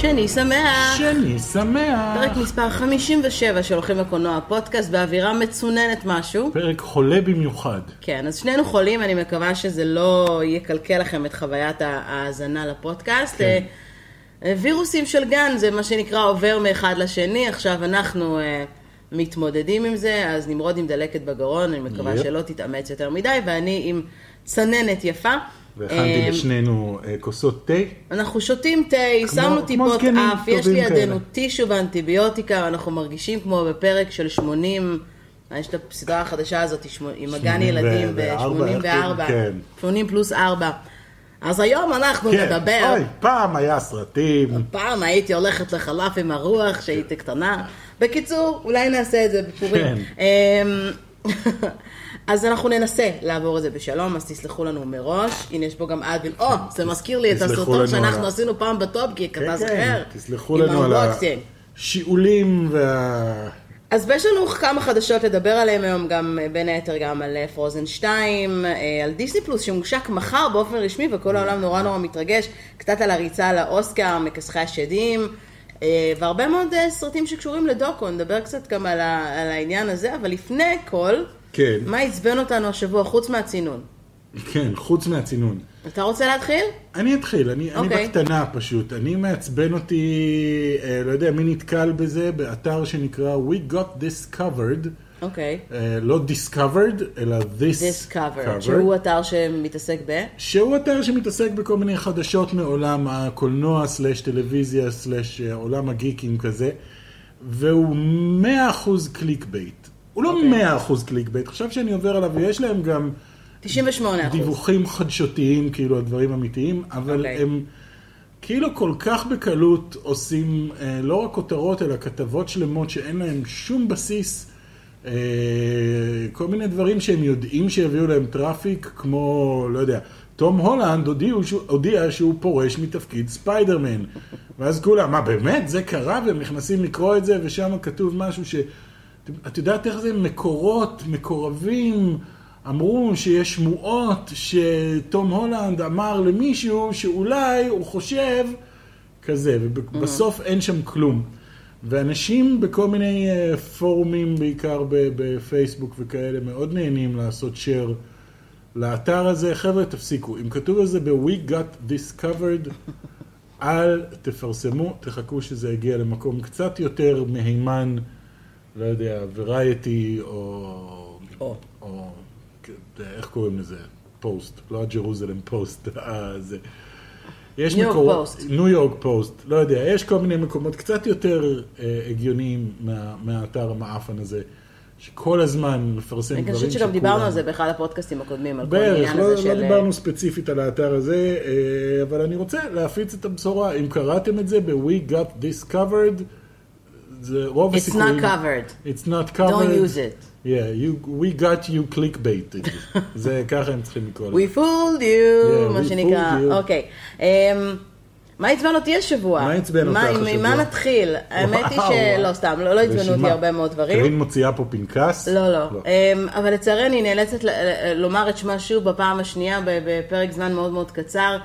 שני שמח. שני שמח. פרק מספר 57 של הולכים לקולנוע, פודקאסט באווירה מצוננת משהו. פרק חולה במיוחד. כן, אז שנינו חולים, אני מקווה שזה לא יקלקל לכם את חוויית ההאזנה לפודקאסט. כן. וירוסים של גן, זה מה שנקרא עובר מאחד לשני, עכשיו אנחנו מתמודדים עם זה, אז נמרוד עם דלקת בגרון, אני מקווה שלא תתאמץ יותר מדי, ואני עם צננת יפה. והכנתי לשנינו כוסות תה. אנחנו שותים תה, שמנו טיפות אף, יש לי ידינו טישו באנטיביוטיקה, אנחנו מרגישים כמו בפרק של 80, יש את הסדרה החדשה הזאת עם הגן ילדים ב-84, 80 פלוס 4. אז היום אנחנו נדבר. פעם היה סרטים. פעם הייתי הולכת לחלף עם הרוח שהייתי קטנה. בקיצור, אולי נעשה את זה בפורים. אז אנחנו ננסה לעבור את זה בשלום, אז תסלחו לנו מראש. הנה יש פה גם אדוויל. זה מזכיר לי את הסרטון שאנחנו עשינו פעם בטופגיק, אתה זוכר? תסלחו לנו על השיעולים וה... אז יש לנו כמה חדשות לדבר עליהם היום, גם בין היתר גם על פרוזן 2, על דיסני פלוס שמושק מחר באופן רשמי, וכל העולם נורא נורא מתרגש, קצת על הריצה לאוסקר, מכסחי השדים, והרבה מאוד סרטים שקשורים לדוקו, נדבר קצת גם על העניין הזה, אבל לפני כל, כן. מה הצבן אותנו השבוע חוץ מהצינון? כן, חוץ מהצינון. אתה רוצה להתחיל? אני אתחיל, אני בקטנה פשוט. אני מעצבן אותי, לא יודע, מי נתקל בזה באתר שנקרא We Got This Covered. אוקיי. לא Discovered, אלא This Covered. שהוא אתר שמתעסק ב? שהוא אתר שמתעסק בכל מיני חדשות מעולם הקולנוע / טלוויזיה / עולם הגיקים כזה. והוא 100% קליק בייט. הוא לא 100% קליק בייט. עכשיו שאני עובר עליו, ויש להם גם 98%. דיווחים חדשותיים, כאילו הדברים אמיתיים, אבל הם כאילו כל כך בקלות עושים לא רק כותרות, אלא כתבות שלמות שאין להם שום בסיס, כל מיני דברים שהם יודעים שיביאו להם טראפיק, כמו, לא יודע, תום הולנד הודיע שהוא פורש מתפקיד ספיידרמן, ואז כולם, מה באמת? זה קרה? והם נכנסים לקרוא את זה, ושם כתוב משהו ש... את יודעת איך זה? מקורות, מקורבים... אמרו שיש שמועות שתום הולנד אמר למישהו שאולי הוא חושב כזה, ובסוף אין שם כלום. ואנשים בכל מיני פורומים, בעיקר בפייסבוק וכאלה, מאוד נהנים לעשות שייר לאתר הזה. חבר'ה, תפסיקו. אם כתוב על זה ב-We Got This Covered, אל תפרסמו, תחכו שזה יגיע למקום קצת יותר מהימן, לא יודע, variety או איך קוראים לזה? פוסט. לא הג'רוזלם פוסט. ניו יורק פוסט. לא יודע, יש כל מיני מקומות קצת יותר הגיוניים מהאתר המאפן הזה, שכל הזמן מפרסם דברים שכולם... אני חושבת שגם דיברנו על זה באחד הפודקאסטים הקודמים, על כל העניין הזה של... לא דיברנו ספציפית על האתר הזה, אבל אני רוצה להפיץ את הבשורה. אם קראתם את זה ב-We Got This Covered, זה רוב הסיכויים... It's not covered. It's not covered. Don't use it. Yeah, we got you clickbaited. זה ככה הם צריכים לקרוא. We fooled you, מה שנקרא. אוקיי. מה הצבן אותי השבוע? מה הצבן אותך השבוע? מה נתחיל? האמת היא שלא, סתם, לא הצבנו אותי הרבה מאוד דברים. קרין מוציאה פה פנקס? לא. אבל לצערי אני נאלצת לומר את שמה שוב בפעם השנייה, בפרק זמן מאוד מאוד קצר.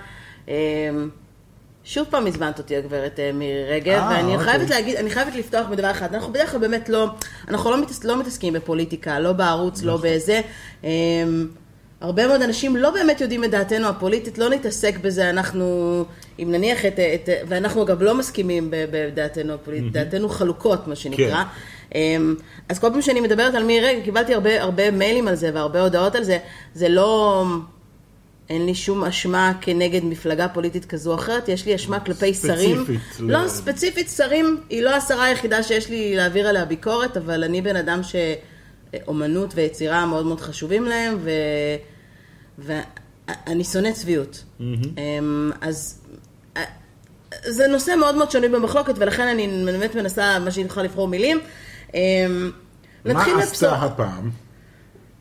שוב פעם הזמנת אותי הגברת מירי רגב, ואני חייבת להגיד, אני חייבת לפתוח בדבר אחד, אנחנו בדרך כלל באמת לא מתעסקים בפוליטיקה, לא בערוץ, לא באיזה, הרבה מאוד אנשים לא באמת יודעים את דעתנו הפוליטית, לא נתעסק בזה, אנחנו, אם נניח את, ואנחנו גם לא מסכימים בדעתנו הפוליטית, דעתנו חלוקות, מה שנקרא, אז כל פעם שאני מדברת על מירי רגב, קיבלתי הרבה מיילים על זה, והרבה הודעות על זה, זה לא... אין לי שום אשמה כנגד מפלגה פוליטית כזו או אחרת, יש לי אשמה כלפי שרים. לא, ספציפית שרים, היא לא השרה היחידה שיש לי להעביר עליה ביקורת, אבל אני בן אדם שאומנות ויצירה מאוד מאוד חשובים להם, ואני שונא צביעות. אז זה נושא מאוד מאוד שונה במחלוקת, ולכן אני באמת מנסה מה שאני יכולה לבחור מילים. מה עשתה הפעם?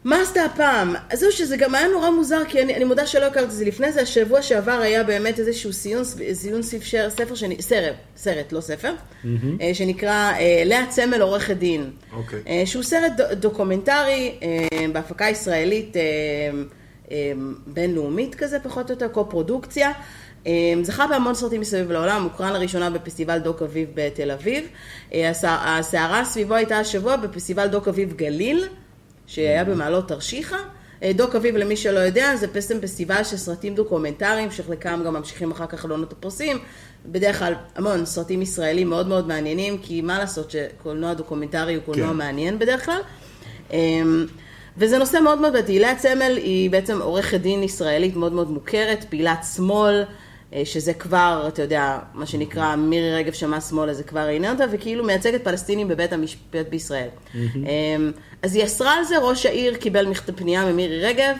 מה עשתה הפעם? זהו שזה גם היה נורא מוזר, כי אני מודה שלא הכרתי את זה לפני זה, השבוע שעבר היה באמת איזשהו סיון סרט שנקרא לאה צמל עורכת דין. שהוא סרט דוקומנטרי בהפקה ישראלית בינלאומית כזה, פחות או יותר, קופרודוקציה, זכה בהמון סרטים מסביב לעולם, הוקרן לראשונה בפסטיבל דוק אביב בתל אביב. הסערה סביבו הייתה השבוע בפסטיבל דוק אביב גליל, שהיה במעלות תרשיחה. דוק אביב, למי שלא יודע, זה פסטיבל של סרטים דוקומנטריים, שחלקם גם ממשיכים אחר כך לעונות הפרסים. בדרך כלל המון סרטים ישראלים מאוד מאוד מעניינים, כי מה לעשות שקולנוע דוקומנטרי הוא קולנוע מעניין בדרך כלל. וזה נושא מאוד מאוד בעייתי. ליה צמל היא בעצם עורכת דין ישראלית מאוד מאוד מוכרת, פעילת שמאל, שזה כבר, אתה יודע, מה שנקרא, מירי רגב שמע שמאל, אז זה כבר עניין אותה, וכאילו מייצגת פלסטינים בבית המשפט בישראל. אז היא אסרה על זה, ראש העיר קיבל פנייה ממירי רגב,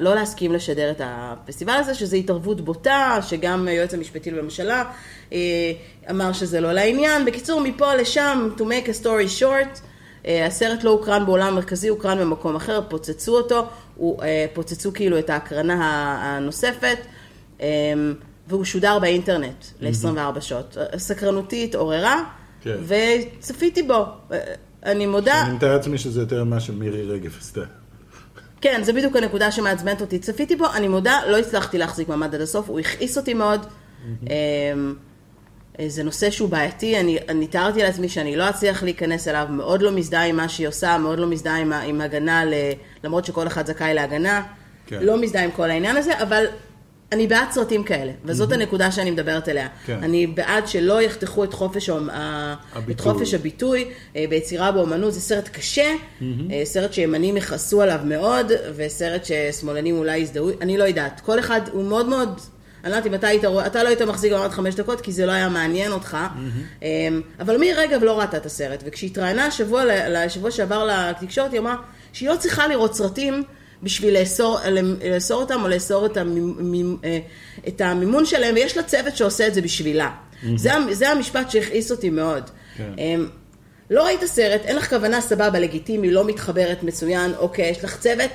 לא להסכים לשדר את הפסטיבל הזה, שזה התערבות בוטה, שגם היועץ המשפטי לממשלה אמר שזה לא לעניין. בקיצור, מפה לשם, to make a story short, הסרט לא הוקרן בעולם המרכזי, הוקרן במקום אחר, פוצצו אותו, פוצצו כאילו את ההקרנה הנוספת, והוא שודר באינטרנט ל-24 שעות. סקרנותי התעוררה, וצפיתי בו. אני מודה... אני מתאר עצמי שזה יותר מה שמירי רגב עשתה. כן, זה בדיוק הנקודה שמעצבנת אותי. צפיתי בו, אני מודה, לא הצלחתי להחזיק מעמד עד הסוף, הוא הכעיס אותי מאוד. זה נושא שהוא בעייתי, אני תארתי לעצמי שאני לא אצליח להיכנס אליו, מאוד לא מזדהה עם מה שהיא עושה, מאוד לא מזדהה עם הגנה, למרות שכל אחד זכאי להגנה, לא מזדהה עם כל העניין הזה, אבל אני בעד סרטים כאלה, וזאת הנקודה שאני מדברת אליה. אני בעד שלא יחתכו את חופש הביטוי ביצירה באומנות, זה סרט קשה, סרט שימנים יחסו עליו מאוד, וסרט ששמאלנים אולי יזדהו, אני לא יודעת, כל אחד הוא מאוד מאוד... אני לא יודעת אם אתה לא היית מחזיק עד 5 דקות, כי זה לא היה מעניין אותך. אבל מירי רגב לא ראתה את הסרט, וכשהתראיינה השבוע שעבר לתקשורת, היא אמרה שהיא לא צריכה לראות סרטים בשביל לאסור אותם, או לאסור את המימון שלהם, ויש לה צוות שעושה את זה בשבילה. זה המשפט שהכעיס אותי מאוד. לא ראית סרט, אין לך כוונה סבבה, לגיטימי, לא מתחברת, מצוין, אוקיי, יש לך צוות,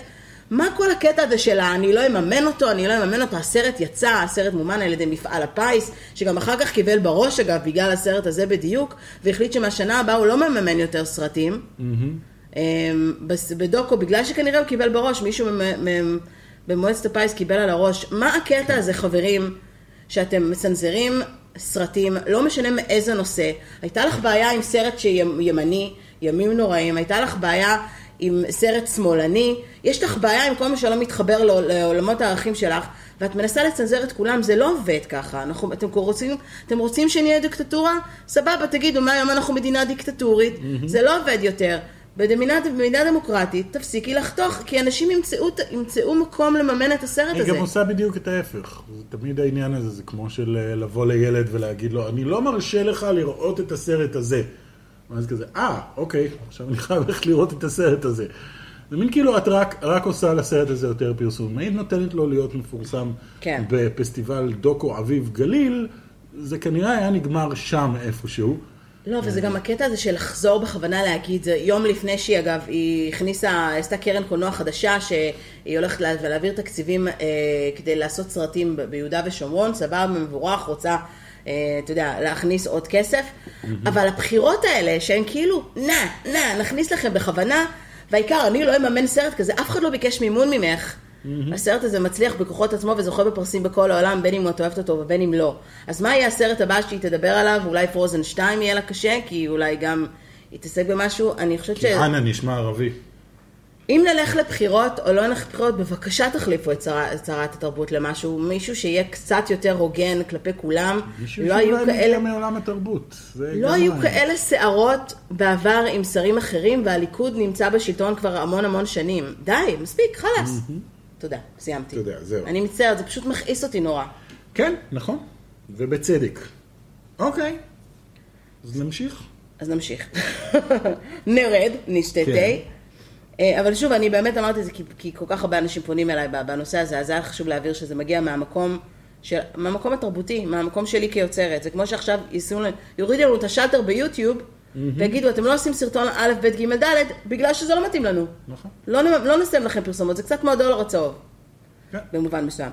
מה כל הקטע הזה שלה? אני לא אממן אותו, הסרט יצא, הסרט מומן על ידי מפעל הפיס, שגם אחר כך קיבל בראש, אגב, בגלל הסרט הזה בדיוק, והחליט שמהשנה הבאה הוא לא מממן יותר סרטים. בדוקו, בגלל שכנראה הוא קיבל בראש, מישהו במועצת הפיס קיבל על הראש. מה הקטע הזה, חברים, שאתם מצנזרים סרטים, לא משנה מאיזה נושא? הייתה לך בעיה עם סרט ימני, ימים נוראים, הייתה לך בעיה... עם סרט שמאלני, יש לך בעיה עם כל מה שלא מתחבר לעולמות הערכים שלך, ואת מנסה לצנזר את כולם, זה לא עובד ככה. אתם רוצים שנהיה דיקטטורה? סבבה, תגידו, מה היום אנחנו מדינה דיקטטורית? זה לא עובד יותר. במדינה דמוקרטית, תפסיקי לחתוך, כי אנשים ימצאו מקום לממן את הסרט הזה. היא גם עושה בדיוק את ההפך. תמיד העניין הזה, זה כמו של לבוא לילד ולהגיד לו, אני לא מרשה לך לראות את הסרט הזה. אז כזה, אוקיי, עכשיו אני חייב איך לראות את הסרט הזה. זה מין כאילו, את רק עושה לסרט הזה יותר פרסום. היית נותנת לו להיות מפורסם בפסטיבל דוקו אביב גליל, זה כנראה היה נגמר שם איפשהו. לא, וזה גם הקטע הזה של לחזור בכוונה להגיד, זה יום לפני שהיא, אגב, היא עשתה קרן קולנוע חדשה, שהיא הולכת להעביר תקציבים כדי לעשות סרטים ביהודה ושומרון, סבבה, מבורך, רוצה... אתה יודע, להכניס עוד כסף, אבל הבחירות האלה שהן כאילו, נכניס לכם בכוונה, והעיקר, אני לא אממן סרט כזה, אף אחד לא ביקש מימון ממך, הסרט הזה מצליח בכוחות עצמו וזוכה בפרסים בכל העולם, בין אם את אוהבת אותו ובין אם לא. אז מה יהיה הסרט הבא שהיא תדבר עליו? אולי פרוזן 2 יהיה לה קשה, כי אולי גם היא תעסק במשהו, אני חושבת ש... כי אנה נשמע ערבי. אם נלך לבחירות או לא נלך לבחירות, בבקשה תחליפו את שרת התרבות למשהו, מישהו שיהיה קצת יותר הוגן כלפי כולם. לא היו כאלה מעולם התרבות. לא היו כאלה שערות בעבר עם שרים אחרים, והליכוד נמצא בשלטון כבר המון המון שנים. די, מספיק, חלס. תודה, סיימתי. תודה, זהו. אני מצטערת, זה פשוט מכעיס אותי נורא. כן, נכון. ובצדק. אוקיי. אז נמשיך. נרד, נשתה תה. אבל שוב, אני באמת אמרתי את זה, כי כל כך הרבה אנשים פונים אליי בנושא הזה, אז היה חשוב להעביר שזה מגיע מהמקום התרבותי, מהמקום שלי כיוצרת. זה כמו שעכשיו יוריד לנו את השלטר ביוטיוב, ויגידו, אתם לא עושים סרטון א', ב', ג', ד', בגלל שזה לא מתאים לנו. לא נסתם לכם פרסומות, זה קצת כמו הדולר הצהוב. במובן מסוים.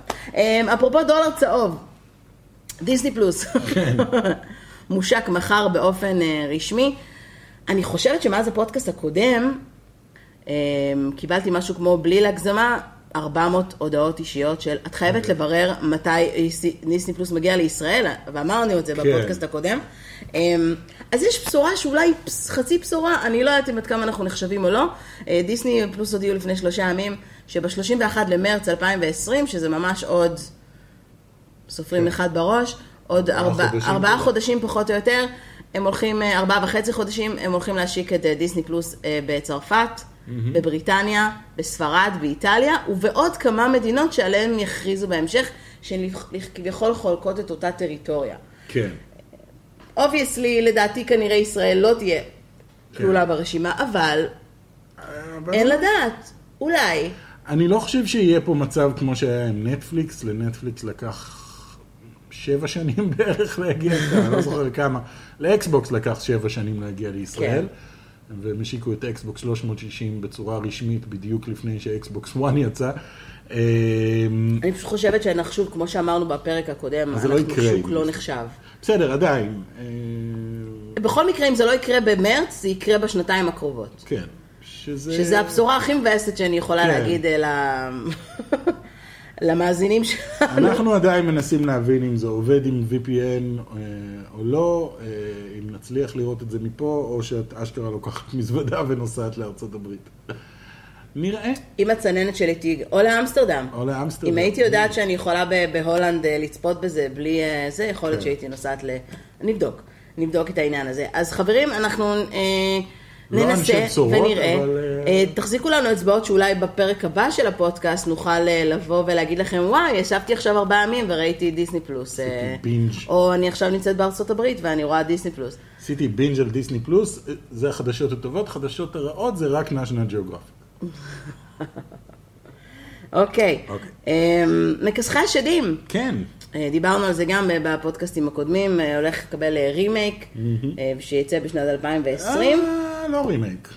אפרופו דולר צהוב, דיסני פלוס. מושק מחר באופן רשמי. אני חושבת שמאז הפודקאסט הקודם, קיבלתי משהו כמו, בלי להגזמה, 400 הודעות אישיות של, את חייבת לברר מתי דיסני פלוס מגיע לישראל, ואמרנו את זה בפודקאסט הקודם. אז יש בשורה שאולי חצי בשורה, אני לא יודעת אם עד כמה אנחנו נחשבים או לא. דיסני פלוס הודיעו לפני 3 ימים, שב-31 למרץ 2020, שזה ממש עוד, סופרים אחד בראש, עוד 4 חודשים פחות או יותר, הם הולכים, 4.5 חודשים, הם הולכים להשיק את דיסני פלוס בצרפת, בבריטניה, בספרד, באיטליה, ובעוד כמה מדינות שעליהן יכריזו בהמשך, שכביכול חולקות את אותה טריטוריה. כן. אובייסלי, לדעתי כנראה ישראל לא תהיה כלולה ברשימה, אבל אין לדעת, אולי. אני לא חושב שיהיה פה מצב כמו שהיה עם נטפליקס, לנטפליקס לקח 7 שנים בערך להגיע, אני לא זוכר כמה, לאקסבוקס לקח 7 שנים להגיע לישראל, והם השיקו את אקסבוקס 360 בצורה רשמית בדיוק לפני שאקסבוקס 1 יצא. אני פשוט חושבת שהנחשוב, כמו שאמרנו בפרק הקודם, הנחשוב לא נחשב. בסדר, עדיין. בכל מקרה, אם זה לא יקרה במרץ, זה יקרה בשנתיים הקרובות. כן. שזה הבשורה הכי מבאסת שאני יכולה להגיד אלא... למאזינים שלנו. אנחנו עדיין מנסים להבין אם זה עובד עם VPN או לא, אם נצליח לראות את זה מפה, או שאת אשכרה לוקחת מזוודה ונוסעת לארצות הברית. נראה. אם הצננת שלי תיג, או לאמסטרדם. או לאמסטרדם. אם הייתי יודעת שאני יכולה בהולנד לצפות בזה בלי זה, יכול להיות שהייתי נוסעת ל... נבדוק את העניין הזה. אז חברים, אנחנו... ננסה ונראה, תחזיקו לנו אצבעות שאולי בפרק הבא של הפודקאסט נוכל לבוא ולהגיד לכם, וואי, ישבתי עכשיו 4 ימים וראיתי דיסני פלוס, או אני עכשיו נמצאת בארצות הברית ואני רואה דיסני פלוס. עשיתי בינג' על דיסני פלוס, זה החדשות הטובות, חדשות הרעות זה רק National Geographic. אוקיי, מכסחי השדים. כן. דיברנו על זה גם בפודקאסטים הקודמים, הולך לקבל רימייק שיצא בשנת 2020. לא רימייק.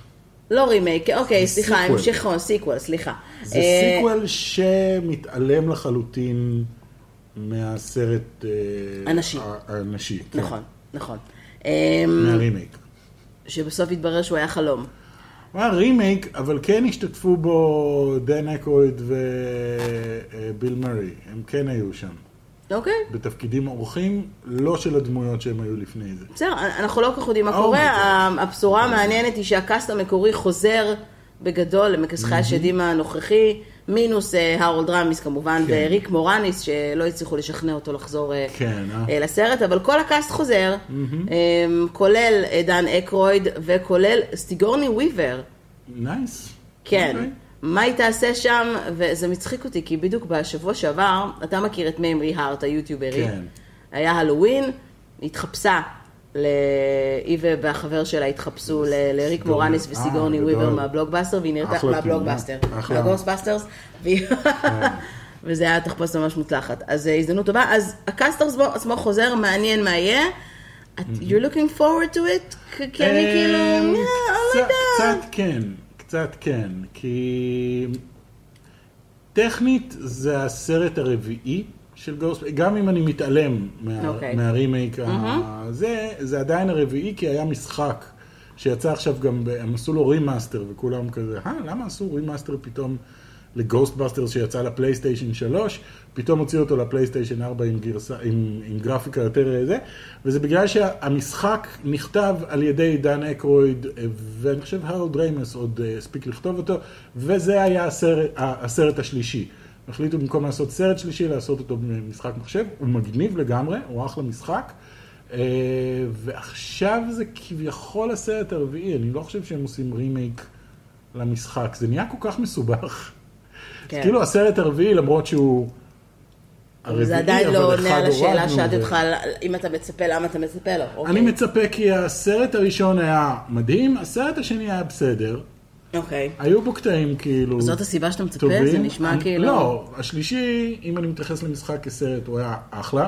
לא רימייק, אוקיי, סליחה, המשכון, סיקוול, סליחה. זה סיקוול שמתעלם לחלוטין מהסרט הנשי. נכון, נכון. מהרימייק. שבסוף התברר שהוא היה חלום. הוא היה רימייק, אבל כן השתתפו בו דן אקרויד וביל מרי, הם כן היו שם. אוקיי. בתפקידים אורחים, לא של הדמויות שהם היו לפני זה. בסדר, אנחנו לא כך יודעים מה קורה, הבשורה המעניינת היא שהקאסט המקורי חוזר בגדול למכסחי השדים הנוכחי, מינוס הרולד רמיס כמובן, וריק מורניס שלא הצליחו לשכנע אותו לחזור לסרט, אבל כל הקאסט חוזר, כולל דן אקרויד וכולל סיגורני וויבר. נייס. כן. מה היא תעשה שם, וזה מצחיק אותי, כי בדיוק בשבוע שעבר, אתה מכיר את מימרי הרט, היוטיוברית. כן. היה הלווין, התחפשה, היא והחבר שלה התחפשו לריק מורניס וסיגורני וויבר מהבלוקבאסטר, והיא נראתה מהבלוקבאסטר, מהגוסטבאסטרס, וזה היה תחפוש ממש מוצלחת. אז הזדמנות טובה, אז הקאסטר עצמו חוזר, מעניין מה יהיה, you're looking forward to it? כי אני כאילו, לא יודע. קצת כן. קצת כן, כי טכנית זה הסרט הרביעי של גוסטבאסטרס, גם אם אני מתעלם מהרימייק הזה, זה עדיין הרביעי, כי היה משחק שיצא עכשיו גם, הם עשו לו רימאסטר וכולם כזה, למה עשו רימאסטר פתאום לגוסטבאסטרס שיצא לפלייסטיישן 3, פתאום הוציאו אותו לפלייסטיישן 4 עם גרפיקה יותר זה, וזה בגלל שהמשחק נכתב על ידי דן אקרויד, ואני חושב הרולד ריימס עוד הספיק לכתוב אותו, וזה היה הסרט השלישי. החליטו במקום לעשות סרט שלישי, לעשות אותו במשחק מחשב, הוא מגניב לגמרי, הוא אחלה משחק, ועכשיו זה כביכול הסרט הרביעי, אני לא חושב שהם עושים רימייק למשחק, זה נהיה כל כך מסובך. אז כאילו הסרט הרביעי, למרות שהוא הרביעי, זה עדיין לא עונה על השאלה שאלתי אותך, אם אתה מצפה, למה אתה מצפה לו. אני מצפה כי הסרט הראשון היה מדהים, הסרט השני היה בסדר. אוקיי. היו בו קטעים כאילו... זאת הסיבה שאתה מצפה? זה נשמע כאילו... לא, השלישי, אם אני מתייחס למשחק כסרט, הוא היה אחלה.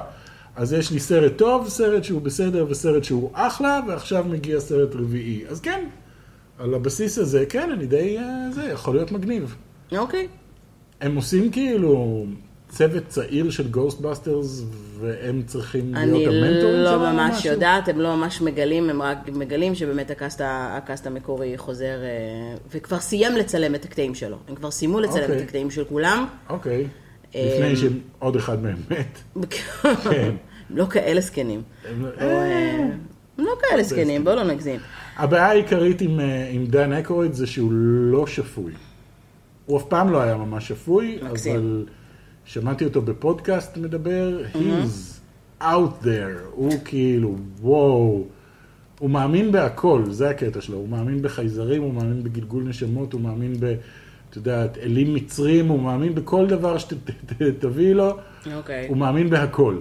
אז יש לי סרט טוב, סרט שהוא בסדר וסרט שהוא אחלה, ועכשיו מגיע סרט רביעי. אז כן, על הבסיס הזה, כן, אני די... זה יכול להיות מגניב. אוקיי. הם עושים כאילו צוות צעיר של גוסטבאסטרס, והם צריכים להיות המנטורים שלנו? אני לא ממש יודעת, הם לא ממש מגלים, הם רק מגלים שבאמת הקאסט המקורי חוזר, וכבר סיים לצלם את הקטעים שלו. הם כבר סיימו לצלם את הקטעים של כולם. אוקיי, לפני שעוד אחד מהם מת. כן. לא כאלה סקנים. לא כאלה סקנים, בואו לא נגזים. הבעיה העיקרית עם דן אקרויד זה שהוא לא שפוי. הוא אף פעם לא היה ממש שפוי, אבל... שמעתי אותו בפודקאסט מדבר, he's out there, הוא כאילו, וואו, הוא מאמין בהכל, זה הקטע שלו, הוא מאמין בחייזרים, הוא מאמין בגלגול נשמות, הוא מאמין ב, אתה יודע, אלים מצרים, הוא מאמין בכל דבר שתביא לו, הוא מאמין בהכל,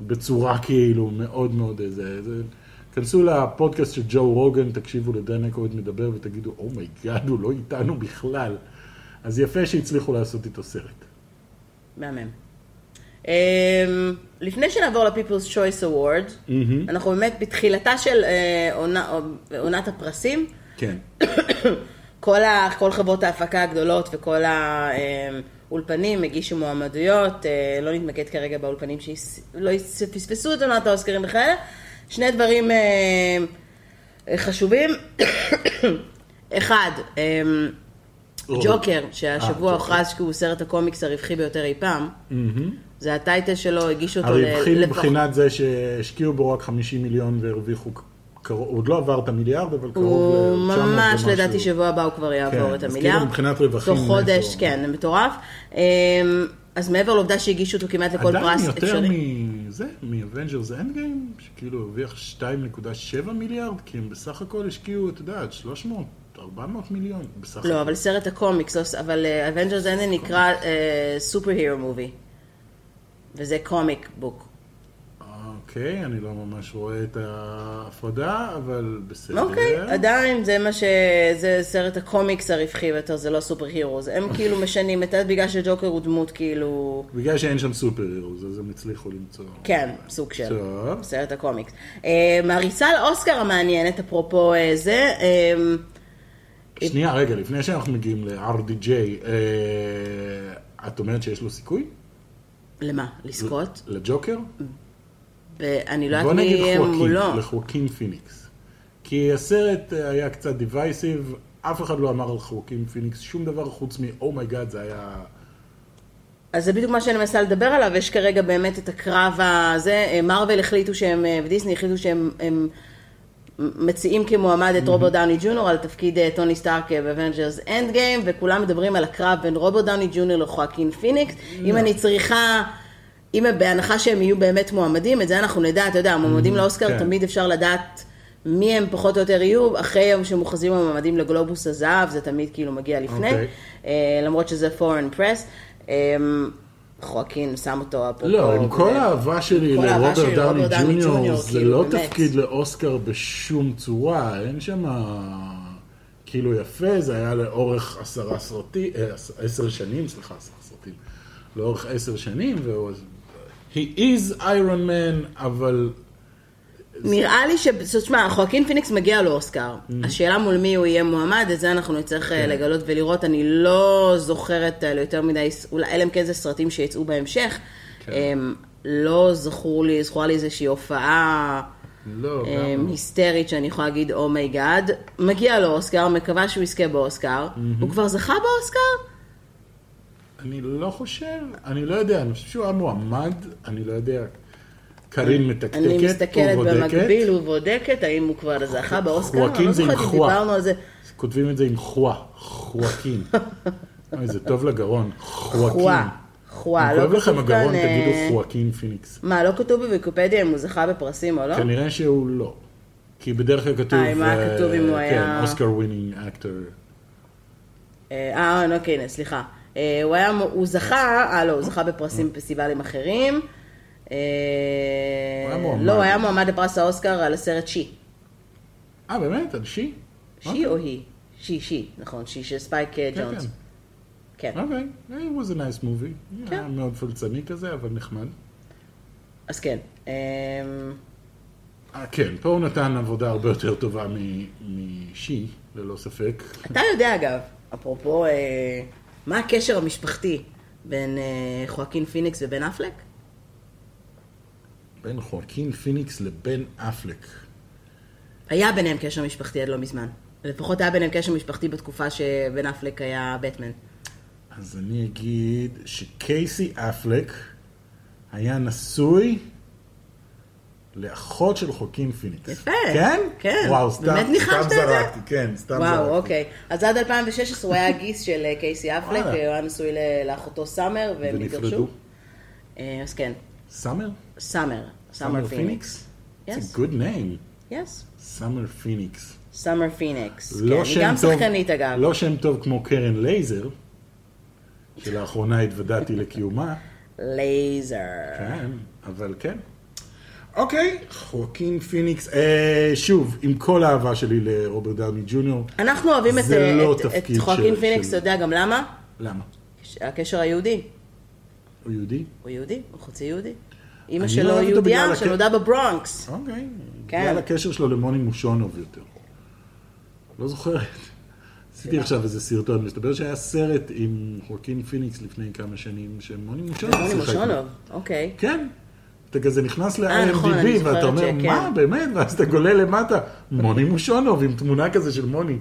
בצורה כאילו מאוד מאוד איזה, כנסו לפודקאסט של ג'ו רוגן, תקשיבו לדן אקרויד מדבר ותגידו, אומייגאד, הוא לא איתנו בכלל, אז יפה שהצליחו לעשות איתו סרט. מהמם. לפני שנעבור ל-People's Choice Awards, אנחנו באמת בתחילתה של עונת הפרסים, כל חברות ההפקה הגדולות וכל האולפנים הגישו מועמדויות, לא נתמקד כרגע באולפנים שלא יפספסו את עונת האוסקרים בכלל, שני דברים חשובים, אחד, ג'וקר, שהשבוע הוכרז כי הוא סרט הקומיקס הרווחי ביותר אי פעם. זה הטייטל שלו, הגיש אותו לפחות. הרווחי מבחינת זה שהשקיעו בו רק 50 מיליון והרוויחו, עוד לא עבר את המיליארד, אבל קרוב ל... הוא ממש לדעתי שבוע הבא הוא כבר יעבור את המיליארד. כן, מבחינת רווחים. תוך חודש, כן, מטורף. אז מעבר לעובדה שהגישו אותו כמעט לכל פרס אפשרי. עדיין יותר מזה, מ-Avengers Endgame, שכאילו הרוויח 2.7 מיליארד, כי הם בסך הכל השקיעו, אתה יודע, 300. 400 מיליון בסך הכל. לא, אבל סרט הקומיקס, אבל Avengers Endgame נקרא Superhero Movie. וזה קומיק בוק. אוקיי, אני לא ממש רואה את ההפרדה, אבל בסדר. אוקיי, עדיין זה מה ש... זה סרט הקומיקס הרווחי יותר, זה לא סופר-הירוס. הם כאילו משנים, בגלל שג'וקר הוא דמות כאילו... בגלל שאין שם סופר-הירוס, אז הם הצליחו למצוא... כן, סוג של סרט הקומיקס. מעריצה לאוסקר המעניינת, אפרופו זה... שנייה, רגע, לפני שאנחנו מגיעים ל-RDJ, את אומרת שיש לו סיכוי? למה? לסקוט? לג'וקר? אני לא יודעת מי מולו. לחואקין פיניקס. כי הסרט היה קצת דיווייסיב, אף אחד לא אמר על חואקין פיניקס, שום דבר חוץ מ-Oh my God, זה היה... אז זה בדיוק מה שאני מנסה לדבר עליו, יש כרגע באמת את הקרב הזה, מרוול החליטו שהם, ודיסני החליטו שהם... מציעים כמועמד את רוברט דאוני ג'וניור על תפקיד טוני סטארק באבנג'רס אנדגיים, וכולם מדברים על הקרב בין רוברט דאוני ג'וניור לחואקין פיניקס. אם אני צריכה, אם בהנחה שהם יהיו באמת מועמדים, את זה אנחנו נדע, אתה יודע, מועמדים לאוסקר, תמיד אפשר לדעת מי הם פחות או יותר יהיו, אחרי יום שמוכרזים המועמדים לגלובוס הזהב, זה תמיד כאילו מגיע לפני, למרות שזה foreign press. חואקין שם אותו אפרופו. לא, עם כל האהבה שלי לרוברט דאוני ג'וניור, זה לא תפקיד לאוסקר בשום צורה, אין שם כאילו יפה, זה היה לאורך 10 שנים, לאורך 10 שנים, והוא... He is Iron Man, אבל... נראה לי ש... שמה, חואקין פיניקס מגיע לאוסקר. השאלה מול מי הוא יהיה מועמד, את זה אנחנו נצטרך לגלות ולראות. אני לא זוכרת ליותר מדי, אולי אלם כן זה סרטים שיצאו בהמשך. לא זכור לי, זכורה לי איזושהי הופעה היסטרית שאני יכולה להגיד, "Oh my God." מגיע לאוסקר, מקווה שהוא יזכה באוסקר. הוא כבר זכה באוסקר? אני לא חושב, אני לא יודע, אני חושב שהוא היה מועמד, אני לא יודע. קרין מתקתקת, הוא בודקת. אני מסתכלת במקביל, הוא בודקת, האם הוא כבר זכה באוסקר? חואקין זה עם חואה. כותבים את זה עם חואה. חואקין. זה טוב לגרון. חואה. חואה. לא כתוב לכם הגרון, תגידו חואקין פיניקס. מה, לא כתוב בוויקיפדיה אם הוא זכה בפרסים או לא? כנראה שהוא לא. כי בדרך כלל כתוב... מה כתוב אם הוא היה... אוסקר ווינינג אקטור. אוקיי, סליחה. הוא זכה, הוא זכה בפרסים פסטיבלים אחרים. לא, הוא היה מועמד לפרס האוסקר על הסרט שי. באמת? על שי? שי או היא? שי, נכון, שי של ספייק ג'ונס. כן. אוקיי, it was a nice movie. היה מאוד פלצני כזה, אבל נחמד. אז כן. כן, פה הוא נתן עבודה הרבה יותר טובה משי, ללא ספק. אתה יודע אגב, אפרופו, מה הקשר המשפחתי בין חואקין פיניקס ובין אפלק? בין חואקין פיניקס לבין אפלק. היה ביניהם קשר משפחתי עד לא מזמן. לפחות היה ביניהם קשר משפחתי בתקופה שבין אפלק היה בטמן. אז אני אגיד שקייסי אפלק היה נשוי לאחות של חואקין פיניקס. יפה. כן? כן. וואו, סתם זרקתי. כן, סתם זרקתי. וואו, אוקיי. אז עד 2016 הוא היה הגיס של קייסי אפלק, הוא היה נשוי לאחותו סאמר, והם התגרשו. אז כן. סאמר? סאמר. סאמר פיניקס? It's a good name. Yes. סאמר פיניקס. סאמר פיניקס. היא גם שחקנית אגב. לא שם טוב כמו קרן לייזר, שלאחרונה התוודעתי לקיומה. לייזר. כן, אבל כן. אוקיי, חואקין פיניקס, שוב, עם כל האהבה שלי לרוברט דאוני ג'וניור. אנחנו אוהבים את חואקין פיניקס, אתה יודע גם למה? למה? הקשר היהודי. הוא יהודי? הוא יהודי, הוא חצי יהודי. אמא שלו יהודיה, שנולדה בברונקס. אוקיי, בגלל הקשר שלו למוני מושונוב יותר. לא זוכרת. עשיתי עכשיו איזה סרטון, מסתבר שהיה סרט עם חואקין פיניקס לפני כמה שנים, שמוני מושונוב. מוני מושונוב, אוקיי. כן. אתה כזה נכנס ל-IMDB ואתה אומר, מה באמת? ואז אתה גולה למטה, מוני מושונוב, עם תמונה כזה של מוני.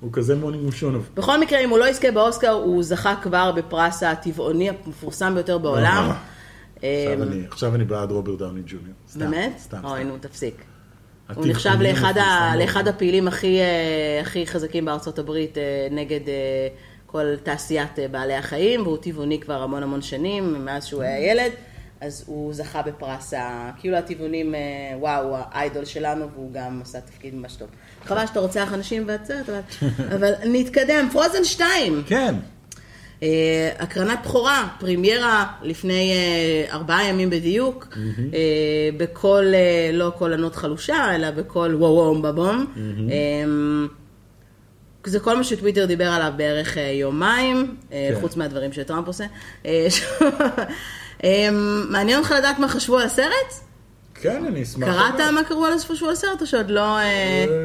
הוא כזה מוני מושונוב. בכל מקרה, אם הוא לא יזכה באוסקר, הוא זכה כבר בפרס הטבעוני המפורסם ביותר בעולם. עכשיו אני בעד רוברט דאוני ג'וניור. באמת? אוי, נו, תפסיק. הוא נחשב לאחד הפעילים הכי חזקים בארצות הברית נגד כל תעשיית בעלי החיים, והוא טבעוני כבר המון המון שנים, מאז שהוא היה ילד. אז הוא זכה בפרס, כאילו הטבעונים, וואו, האיידול שלנו, והוא גם עשה תפקיד ממש טוב. חבל שאתה רוצח אנשים ועצרת, אבל נתקדם. פרוזן 2. כן. הקרנת בחורה, פרימיירה, לפני 4 ימים בדיוק, בכל, לא כל ענות חלושה, אלא בכל וואו וואו בבום. זה כל מה שטוויטר דיבר עליו בערך יומיים, חוץ מהדברים שטראמפ עושה. מעניין אותך לדעת מה חשבו על הסרט? כן, אני אשמח. קראת מה קראו על הסרט או שעוד לא...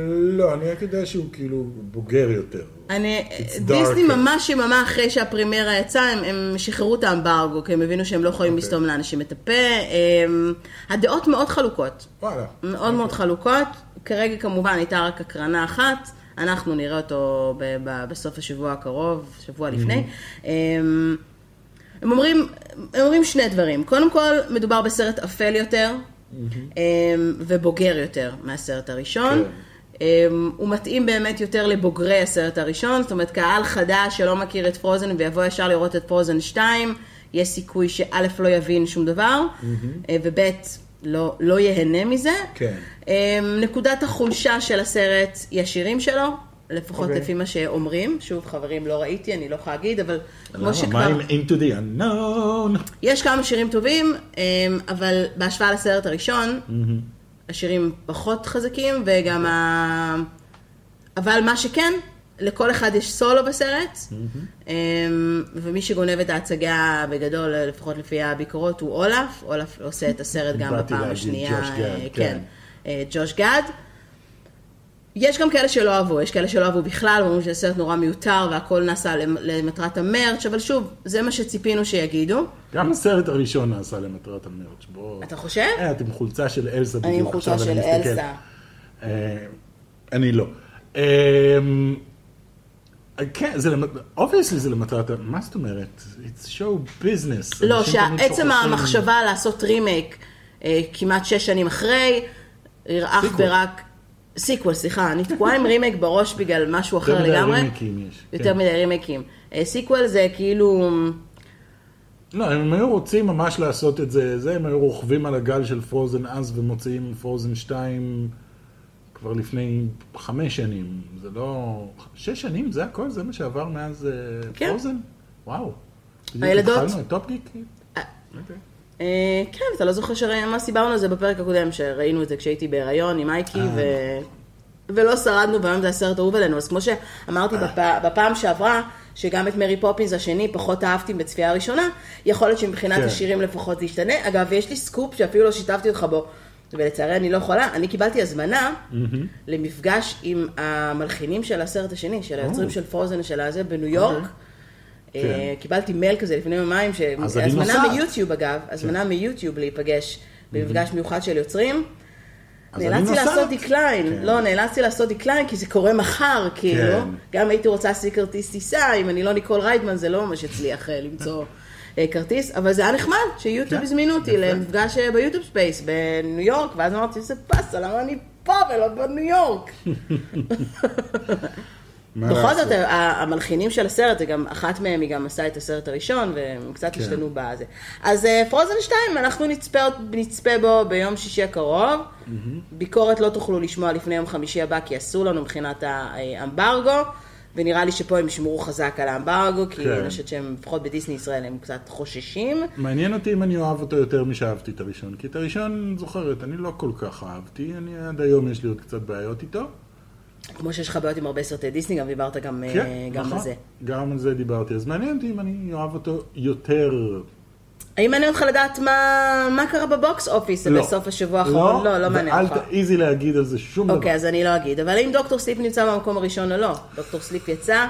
לא, אני רק יודע שהוא כאילו בוגר יותר. דיסני ממש יממה אחרי שהפרימיירה יצאה, הם שחררו את האמברגו, כי הם הבינו שהם לא יכולים לסתום לאנשים את הפה. הדעות מאוד חלוקות. וואלה. מאוד מאוד חלוקות. כרגע כמובן הייתה רק הקרנה אחת, אנחנו נראה אותו בסוף השבוע הקרוב, שבוע לפני. הם אומרים שני דברים. קודם כל, מדובר בסרט אפל יותר, ובוגר יותר מהסרט הראשון. הוא מתאים באמת יותר לבוגרי הסרט הראשון, זאת אומרת, קהל חדש שלא מכיר את פרוזן ויבוא ישר לראות את פרוזן 2, יש סיכוי שא' לא יבין שום דבר, וב' לא יהנה מזה. נקודת החולשה של הסרט היא השירים שלו, לפחות לפי מה שאומרים. שוב, חברים, לא ראיתי, אני לא יכולה להגיד, אבל כמו שכבר... Into the unknown. יש כמה שירים טובים, אבל בהשוואה לסרט הראשון, השירים פחות חזקים, וגם ה... אבל מה שכן, לכל אחד יש סולו בסרט, ומי שגונב את ההצגה בגדול, לפחות לפי הביקורות, הוא אולף. אולף עושה את הסרט גם בפעם השנייה. ג'וש גד. יש גם כאלה שלא אהבו, יש כאלה שלא אהבו בכלל, ואומרים שזה סרט נורא מיותר, והכל נעשה למטרת המרץ', אבל שוב, זה מה שציפינו שיגידו. גם הסרט הראשון נעשה למטרת המרץ', בואו... אתה חושב? אתם חולצה של אלסה בדיוק. אני עם חולצה של אלסה. אני לא. כן, obviously זה למטרת, מה זאת אומרת? It's show business. לא, שעצם המחשבה לעשות רימייק כמעט 6 שנים אחרי, יראה ברק... סיקוול, סליחה, אני תקועה עם רימייק בראש בגלל משהו אחר לגמרי. יותר מדי רימייקים. סיקוול זה כאילו... לא, הם היו רוצים ממש לעשות את זה, הם היו רוכבים על הגל של פרוזן אז ומוציאים פרוזן 2 כבר לפני 5 שנים. זה לא... 6 שנים, זה הכל? זה מה שעבר מאז פרוזן? וואו. הילדות? התחלנו את טופגיק? אוקיי. כן, אתה לא זוכר מה סיברנו על זה בפרק הקודם, שראינו את זה כשהייתי בהיריון עם אייקי, ולא שרדנו, והיום זה הסרט אהוב עלינו. אז כמו שאמרתי בפעם שעברה, שגם את מרי פופינס השני פחות אהבתי בצפייה הראשונה, יכול להיות שמבחינת השירים לפחות זה ישתנה. אגב, יש לי סקופ שאפילו לא שיתפתי אותך בו, ולצערי אני לא יכולה. אני קיבלתי הזמנה למפגש עם המלחינים של הסרט השני, של היוצרים של פרוזן, של הזה בניו יורק. קיבלתי מייל כזה לפני יומיים, הזמנה מיוטיוב אגב, הזמנה מיוטיוב להיפגש במפגש מיוחד של יוצרים, נאלצתי לעשות דקליין, לא, נאלצתי לעשות דקליין כי זה קורה מחר, כאילו, גם הייתי רוצה סי כרטיס טיסה, אם אני לא ניקול ריידמן זה לא ממש הצליח למצוא כרטיס, אבל זה היה נחמד שיוטיוב הזמינו אותי למפגש ביוטיוב ספייס בניו יורק, ואז אמרתי, זה פסה, למה אני פה ולא בניו יורק? בכל זאת, המלחינים של הסרט, אחת מהם היא גם עשה את הסרט הראשון, והם קצת השתנו בזה. אז פרוזן 2, אנחנו נצפה בו ביום שישי הקרוב, ביקורת לא תוכלו לשמוע לפני יום חמישי הבא, כי עשו לנו מבחינת האמברגו, ונראה לי שפה הם ישמרו חזק על האמברגו, כי אני חושבת שהם, לפחות בדיסני ישראל, הם קצת חוששים. מעניין אותי אם אני אוהב אותו יותר משאהבתי את הראשון, כי את הראשון, זוכרת, אני לא כל כך אהבתי, עד היום יש לי עוד קצת בעיות איתו. כמו שיש לך בעיות עם הרבה סרטי דיסני, גם דיברת גם על זה. גם על זה דיברתי. אז מעניין אותי אם אני אוהב אותו יותר. האם מעניין אותך לדעת מה קרה בבוקס אופיס בסוף השבוע האחרון? לא, לא מעניין אותך. ואל תעיזי להגיד על זה שום דבר. אוקיי, אז אני לא אגיד. אבל האם דוקטור סליפ נמצא במקום הראשון או לא? דוקטור סליפ יצא?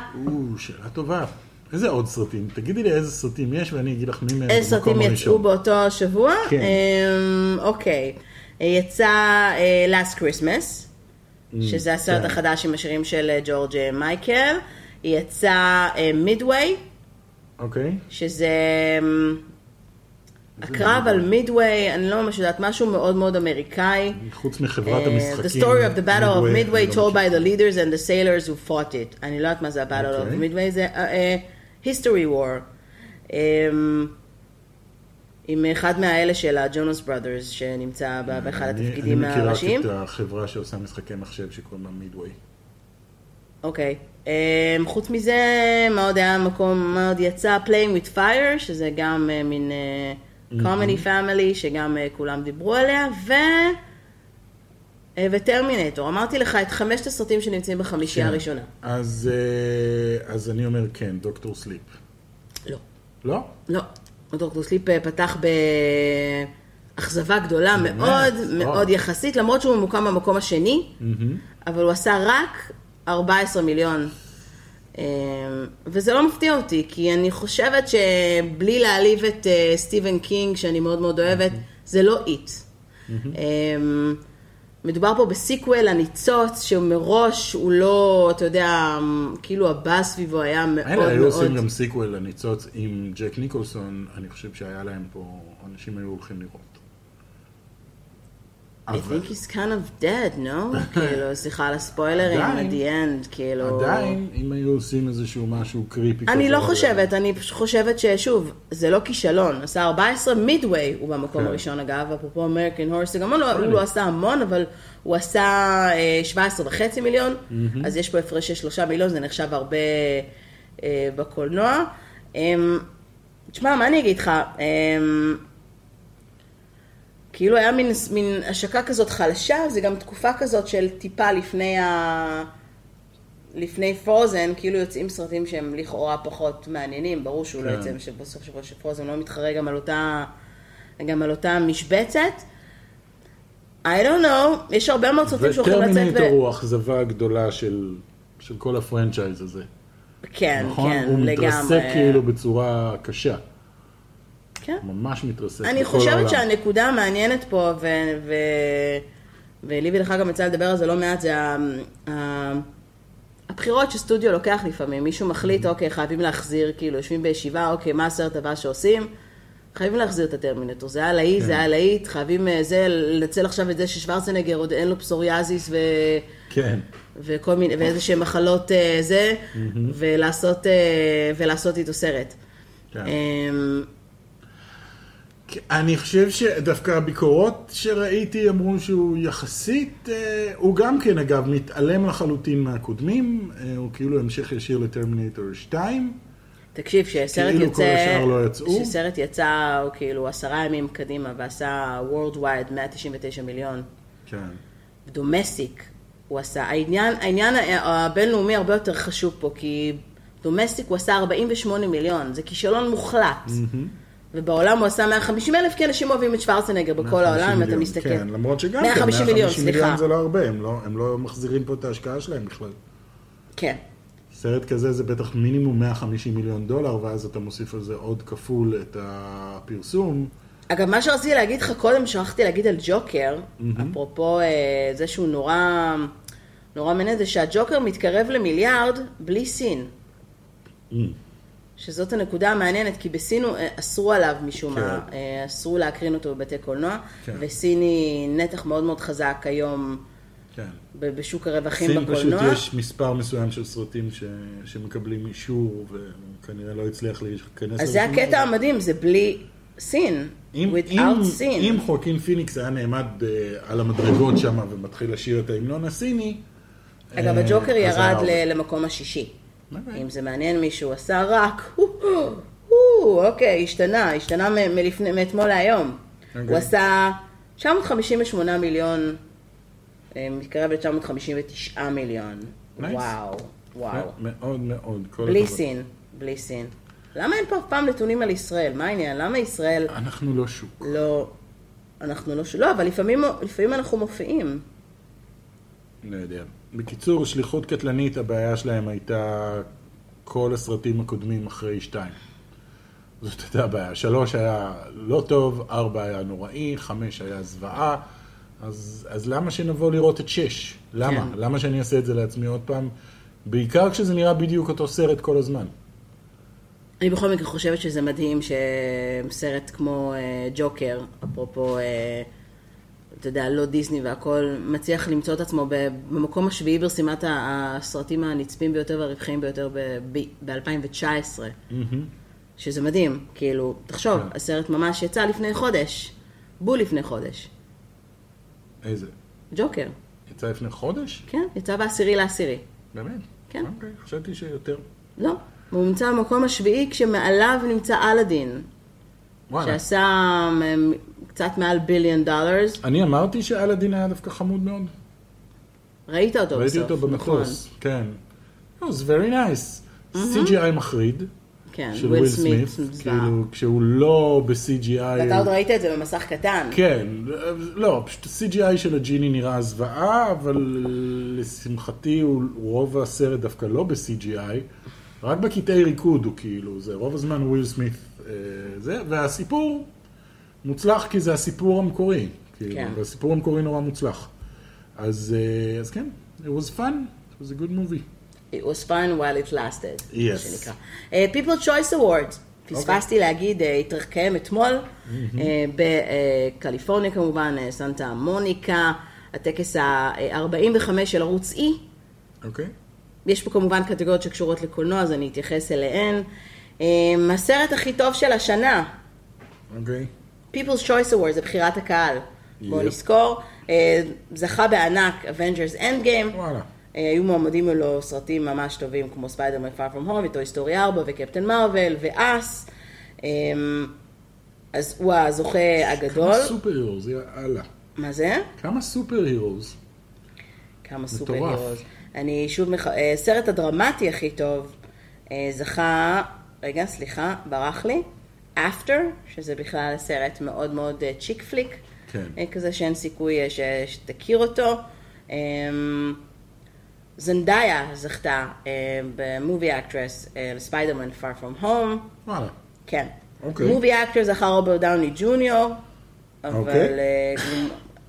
שאלה טובה. איזה עוד סרטים? תגידי לי איזה סרטים יש ואני אגיד לך מי מהם במקום הראשון. יצא Last Christmas. שזה הסרט החדש עם השירים של ג'ורג' מייקל. יצא מידווי, שזה הקרב על מידווי, אני לא ממש יודעת, משהו מאוד מאוד אמריקאי. חוץ מחברת המשחקים. The story of the battle of Midway told by the leaders and the sailors who fought it. אני לא יודעת מה זה battle of Midway, זה history war. עם אחד מהאלה של הג'ונס בראדרס, שנמצא באחד התפקידים הראשיים. אני מכירה את החברה שעושה משחקי מחשב שקוראים לה מידווי. אוקיי. חוץ מזה, מה עוד היה מקום, מה עוד יצא? Playing with Fire, שזה גם מין comedy family, שגם כולם דיברו עליה, וטרמינטור. אמרתי לך את 5 הסרטים שנמצאים בחמישייה הראשונה. אז אני אומר כן, דוקטור סליפ. לא. לא? לא. דוקטור סליפ פתח באכזבה גדולה מאוד, מאוד יחסית, למרות שהוא ממוקם במקום השני, אבל הוא עשה רק 14 מיליון. וזה לא מפתיע אותי, כי אני חושבת שבלי להעליב את סטיבן קינג, שאני מאוד מאוד אוהבת, זה לא איט. מדובר פה בסיקוול הניצוץ, שמראש הוא לא, אתה יודע, כאילו הבא סביבו היה מאוד מאוד. היו עושים גם סיקוול הניצוץ עם ג'ק ניקולסון, אני חושב שהיה להם פה, אנשים היו הולכים לראות. I think he's kind of dead, no? כאילו, סליחה על הספוילרים, at the end, כאילו. עדיין, אם היו עושים איזשהו משהו קריפי. אני לא חושבת, אני חושבת ששוב, זה לא כישלון. עשה 14, מידווי הוא במקום הראשון, אגב, אפרופו אמריקן הורס, גם הוא לא עשה המון, אבל הוא עשה 17.5 מיליון, אז יש פה הפרש של 3 מיליון, זה נחשב הרבה בקולנוע. תשמע, מה אני אגיד לך? כאילו היה מין השקה כזאת חלשה, זה גם תקופה כזאת של טיפה לפני פרוזן, כאילו יוצאים סרטים שהם לכאורה פחות מעניינים, ברור שהוא לא יוצא שבסוף שבוע שפרוזן לא מתחרה גם על אותה משבצת. I don't know, יש הרבה מאוד סרטים שהולכים לצאת. וטרמינטור הוא האכזבה הגדולה של כל הפרנצ'ייז הזה. כן, נכון? כן, הוא לגמרי. הוא מתרסק כאילו בצורה קשה. ממש מתרסק. אני חושבת שהנקודה המעניינת פה, ולי ולך גם יצא לדבר על זה לא מעט, זה הבחירות שסטודיו לוקח לפעמים. מישהו מחליט, אוקיי, חייבים להחזיר, כאילו, יושבים בישיבה, אוקיי, מה הסרט הבא שעושים? חייבים להחזיר את הטרמינטור. זה היה להיט, זה היה להיט, חייבים לצל עכשיו את זה ששוורצנגר עוד אין לו פסוריאזיס ואיזה שהן מחלות זה, ולעשות איתו סרט. כן. אני חושב שדווקא הביקורות שראיתי אמרו שהוא יחסית, הוא גם כן אגב מתעלם לחלוטין מהקודמים, הוא כאילו המשך ישיר לטרמינטור 2. תקשיב, שסרט יצא הוא כאילו 10 ימים קדימה ועשה Worldwide 199 מיליון. כן. דומסטיק הוא עשה, העניין הבינלאומי הרבה יותר חשוב פה, כי דומסטיק הוא עשה 48 מיליון, זה כישלון מוחלט. ובעולם הוא עשה 150,000, כי אנשים אוהבים את שוורצנגר בכל העולם, אם אתה מסתכל. כן, למרות שגם 150 מיליון זה לא הרבה, הם לא מחזירים פה את ההשקעה שלהם בכלל. כן. סרט כזה זה בטח מינימום 150 מיליון דולר, ואז אתה מוסיף על זה עוד כפול את הפרסום. אגב, מה שרציתי להגיד לך קודם, שרחתי להגיד על ג'וקר, אפרופו זה שהוא נורא, נורא מנה, זה שהג'וקר מתקרב למיליארד בלי סין. שזאת הנקודה המעניינת, כי בסין אסרו עליו משום מה, אסרו להקרין אותו בבתי קולנוע, וסיני נתח מאוד מאוד חזק היום בשוק הרווחים בקולנוע. סין פשוט יש מספר מסוים של סרטים שמקבלים אישור, וכנראה לא הצליח להיכנס. אז זה הקטע המדהים, זה בלי סין, without סין. אם חואקין פיניקס היה נעמד על המדרגות שם ומתחיל לשיר את ההמנון הסיני, אגב, הג'וקר ירד למקום השישי. אם זה מעניין מישהו, עשה רק, אוקיי, השתנה מאתמול להיום. הוא עשה 958 מיליון, מתקרב ל-959 מיליון. וואו, וואו. מאוד מאוד. בלי סין, בלי סין. למה אין פה פעם נתונים על ישראל? מה העניין? למה ישראל... אנחנו לא שוק. לא, אנחנו לא שוק. לא, אבל לפעמים אנחנו מופיעים. לא יודע. בקיצור, שליחות קטלנית, הבעיה שלהם הייתה כל הסרטים הקודמים אחרי 2. זאת הייתה הבעיה. 3 היה לא טוב, 4 היה נוראי, 5 היה זוועה. אז למה שנבוא לראות את 6? למה? למה שאני אעשה את זה לעצמי עוד פעם? בעיקר כשזה נראה בדיוק אותו סרט כל הזמן. אני בכל מקרה חושבת שזה מדהים שסרט כמו ג'וקר, אפרופו... אתה יודע, לא דיסני והכל, מצליח למצוא את עצמו במקום השביעי ברשימת הסרטים הנצפים ביותר והרווחיים ביותר ב-2019. שזה מדהים, כאילו, תחשוב, הסרט ממש יצא לפני חודש, בול לפני חודש. איזה? ג'וקר. יצא לפני חודש? כן, יצא ב10/10. באמת? כן. חשבתי שיותר. לא, הוא נמצא במקום השביעי כשמעליו נמצא אלאדין. שעשה... קצת מעל $1 billion. אני אמרתי שאלדין היה דווקא חמוד מאוד. ראית אותו בסוף. ראיתי אותו במטוס, כן. It was very nice. CGI מחריד. כן, של וויל סמית. כאילו, כשהוא לא ב-CGI... ואתה עוד ראית את זה במסך קטן. כן, לא, פשוט CGI של הג'יני נראה זוועה, אבל לשמחתי הוא רוב הסרט דווקא לא ב-CGI, רק בקטעי ריקוד הוא כאילו, זה רוב הזמן וויל סמית זה, והסיפור... מוצלח כי זה הסיפור המקורי, והסיפור המקורי נורא מוצלח. אז כן, it was fun, it was a good movie. It was fun while it lasted. Yes. People's Choice Awards, פספסתי להגיד, התרקם אתמול, בקליפורניה כמובן, סנטה מוניקה, הטקס ה-45 של ערוץ E. אוקיי. יש פה כמובן קטגוריות שקשורות לקולנוע, אז אני אתייחס אליהן. הסרט הכי טוב של השנה. אוקיי. People's Choice Awards, זה בחירת הקהל. בואו נזכור. זכה בענק Avengers Endgame. היו מועמדים לו סרטים ממש טובים כמו Spider-Man Far From Home, וטוי סטורי 4, וקפטן מרוול, ואס. אז הוא הזוכה הגדול. כמה סופר הירוז, יאללה. מה זה? כמה סופר הירוז. כמה סופר הירוז. אני שוב סרט הדרמטי הכי טוב זכה... רגע, סליחה, ברח לי. After, שזה בכלל סרט מאוד מאוד צ'יק פליק, כזה שאין סיכוי שתכיר אותו. זנדאיה זכתה במובי אקטרס ספיידרמן Far From Home. וואלה. כן. מובי אקטרס זכה רוברט דאוני ג'וניור, אבל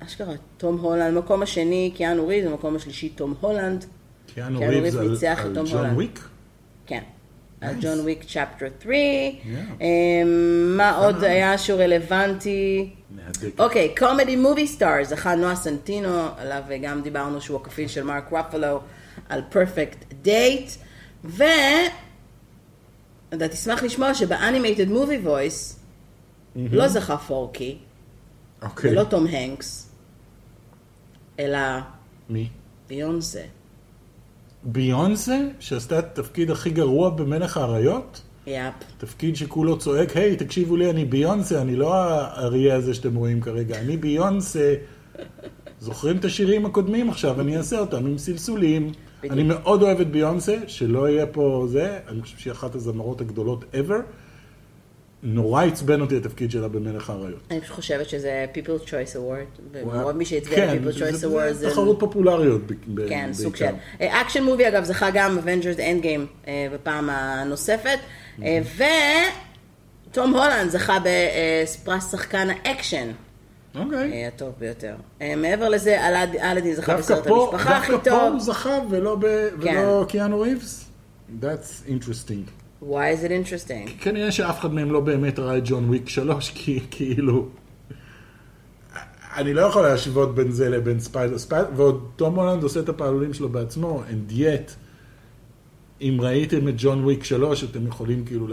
אשכרה, תום הולנד, מקום השני, קיאנו ריבס, במקום השלישי, תום הולנד. קיאנו ריבס ניצח את תום הולנד. על ג'ון וויק? כן. ג'ון וויק צ'פטר 3, מה עוד היה שהוא רלוונטי? אוקיי, קומדי מובי סטאר, זכה נועה סנטינו, עליו גם דיברנו שהוא הכפיל של מרק רפלו על פרפקט דייט, ואתה תשמח לשמוע שבאנימייטד מובי וויס לא זכה פורקי, ולא תום הנקס, אלא ביונסה. ביונסה, שעשתה את התפקיד הכי גרוע במלך האריות. יאפ. תפקיד שכולו צועק, היי, תקשיבו לי, אני ביונסה, אני לא האריה הזה שאתם רואים כרגע, אני ביונסה. זוכרים את השירים הקודמים עכשיו, אני אעשה אותם עם סלסולים. אני מאוד אוהב את ביונסה, שלא יהיה פה זה, אני חושב שהיא אחת הזמרות הגדולות ever. נורא עצבן אותי התפקיד שלה במלך האריות. אני פשוט חושבת שזה People's Choice Award, ומרוב מי שהצביע People's Choice Award. זה תחרות פופולריות בעיקר. כן, סוג של. אקשן מובי אגב זכה גם Avengers Endgame בפעם הנוספת, וטום הולנד זכה בפרס שחקן האקשן. אוקיי. הטוב ביותר. מעבר לזה, אלאדין זכה בסרט המשפחה הכי טוב. דווקא פה הוא זכה ולא קיאנו ריבס? That's interesting. Why is it interesting? כנראה שאף אחד מהם לא באמת ראה את ג'ון וויק 3, כי כאילו... אני לא יכול להשוות בין זה לבין ספיידר, ועוד תום הולנד עושה את הפעלולים שלו בעצמו, and yet, אם ראיתם את ג'ון וויק 3, אתם יכולים כאילו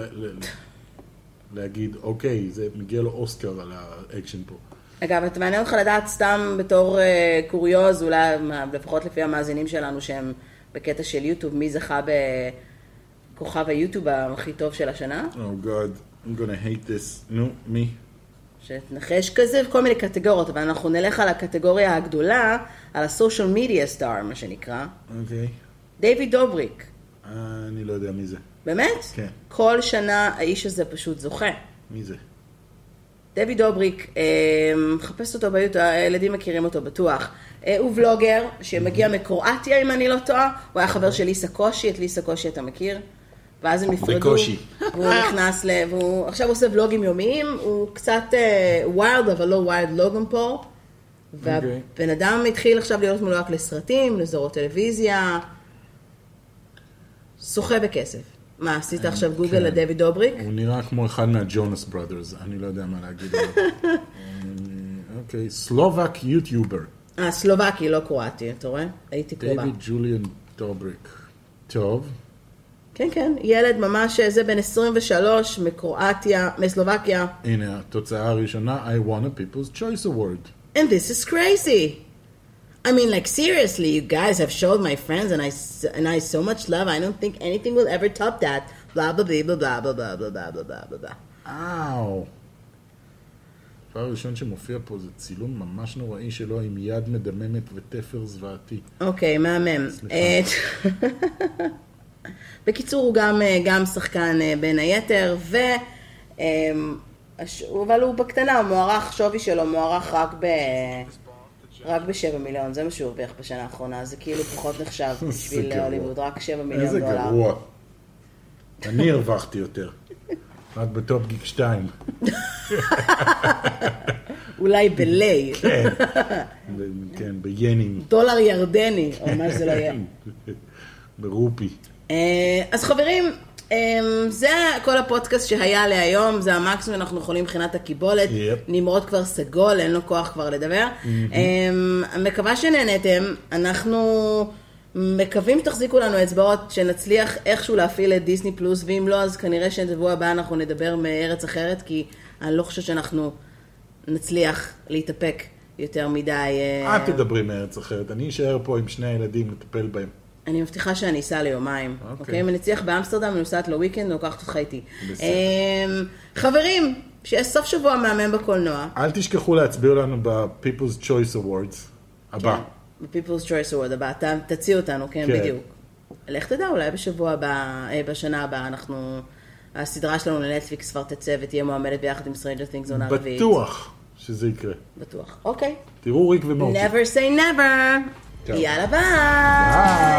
להגיד, אוקיי, זה מגיע לו אוסקר על האקשן פה. אגב, אתה מעניין אותך לדעת סתם בתור קוריוז, אולי לפחות לפי המאזינים שלנו שהם בקטע של יוטיוב, מי זכה ב... כוכב היוטיוב הכי טוב של השנה. Oh God, I'm gonna hate this. נו, מי? שתנחש כזה וכל מיני קטגוריות, אבל אנחנו נלך על הקטגוריה הגדולה, על הסושיאל מדיה סטאר, מה שנקרא. אוקיי. דיוויד דובריק. אני לא יודע מי זה. באמת? כן. כל שנה האיש הזה פשוט זוכה. מי זה? דיוויד דובריק, מחפש אותו ביוטיוב, הילדים מכירים אותו בטוח. הוא ולוגר שמגיע מקרואטיה, אם אני לא טועה. הוא היה חבר של ליסה קושי, את ליסה קושי אתה מכיר? ואז הם נפרדו, והוא נכנס לב, הוא עכשיו עושה ולוגים יומיים, הוא קצת ווילד, אבל לא ווילד לוגן פה, והבן אדם התחיל עכשיו להיות מלוהק לסרטים, לזרות טלוויזיה, שוחה בכסף. מה, עשית עכשיו גוגל לדויד דובריק? הוא נראה כמו אחד מהג'ונס ברודרס, אני לא יודע מה להגיד עליו. אוקיי, סלובק יוטיובר. סלובקי, לא קרואטי, אתה רואה? הייתי קרובה. דיוויד ג'וליאן דובריק. טוב. כן, כן. ילד ממש, זה בין 23 מקרואטיה, מסלובקיה. הנה, התוצאה הראשונה, I won a People's Choice Award. And this is crazy. I mean, like, seriously, you guys have showed my friends and I so much love, I don't think anything will ever top that. Blah, blah, blah, blah, blah, blah, blah, blah, blah, blah, blah, blah. אוו. הפעם הראשון שמופיע פה זה צילום ממש נוראי שלו עם יד מדממת וטפר זוועתי. אוקיי, מהמם. סליחה. בקיצור, הוא גם שחקן בין היתר, אבל הוא בקטנה, המוערך שווי שלו מוערך רק ב$7 מיליון, זה מה שהוא הרוויח בשנה האחרונה, זה כאילו פחות נחשב בשביל הוליווד, רק $7 מיליון. איזה גרוע. אני הרווחתי יותר, רק בטופ גיק 2. אולי בלי. כן, בינים. דולר ירדני, או מה זה לא יהיה. ברופי. אז חברים, זה כל הפודקאסט שהיה להיום, זה המקסימום אנחנו יכולים מבחינת הקיבולת, נמרוד כבר סגול, אין לו כוח כבר לדבר. מקווה שנהנתם, אנחנו מקווים שתחזיקו לנו אצבעות, שנצליח איכשהו להפעיל את דיסני פלוס, ואם לא, אז כנראה שבוע הבא אנחנו נדבר מארץ אחרת, כי אני לא חושב שאנחנו נצליח להתאפק יותר מדי. את תדברי מארץ אחרת, אני אשאר פה עם שני הילדים לטפל בהם. אני מבטיחה שאני אסע ליומיים. אוקיי, אם אני אצליח באמסטרדם, אני נוסעת לוויקנד, לוקחת אותך איתי. חברים, שיש סוף שבוע מהמם בקולנוע. אל תשכחו להצביע לנו ב-People's Choice Awards הבא. ב-People's Choice Award הבא, תציע אותנו, כן, בדיוק. לך תדע, אולי בשבוע הבא, בשנה הבאה, אנחנו, הסדרה שלנו לנטפליקס כבר תצא ותהיה מועמדת ביחד עם Stranger Things עונה רביעית. בטוח שזה יקרה. בטוח, אוקיי. תראו ריק ומורטי. Never say never. יאללה ביי.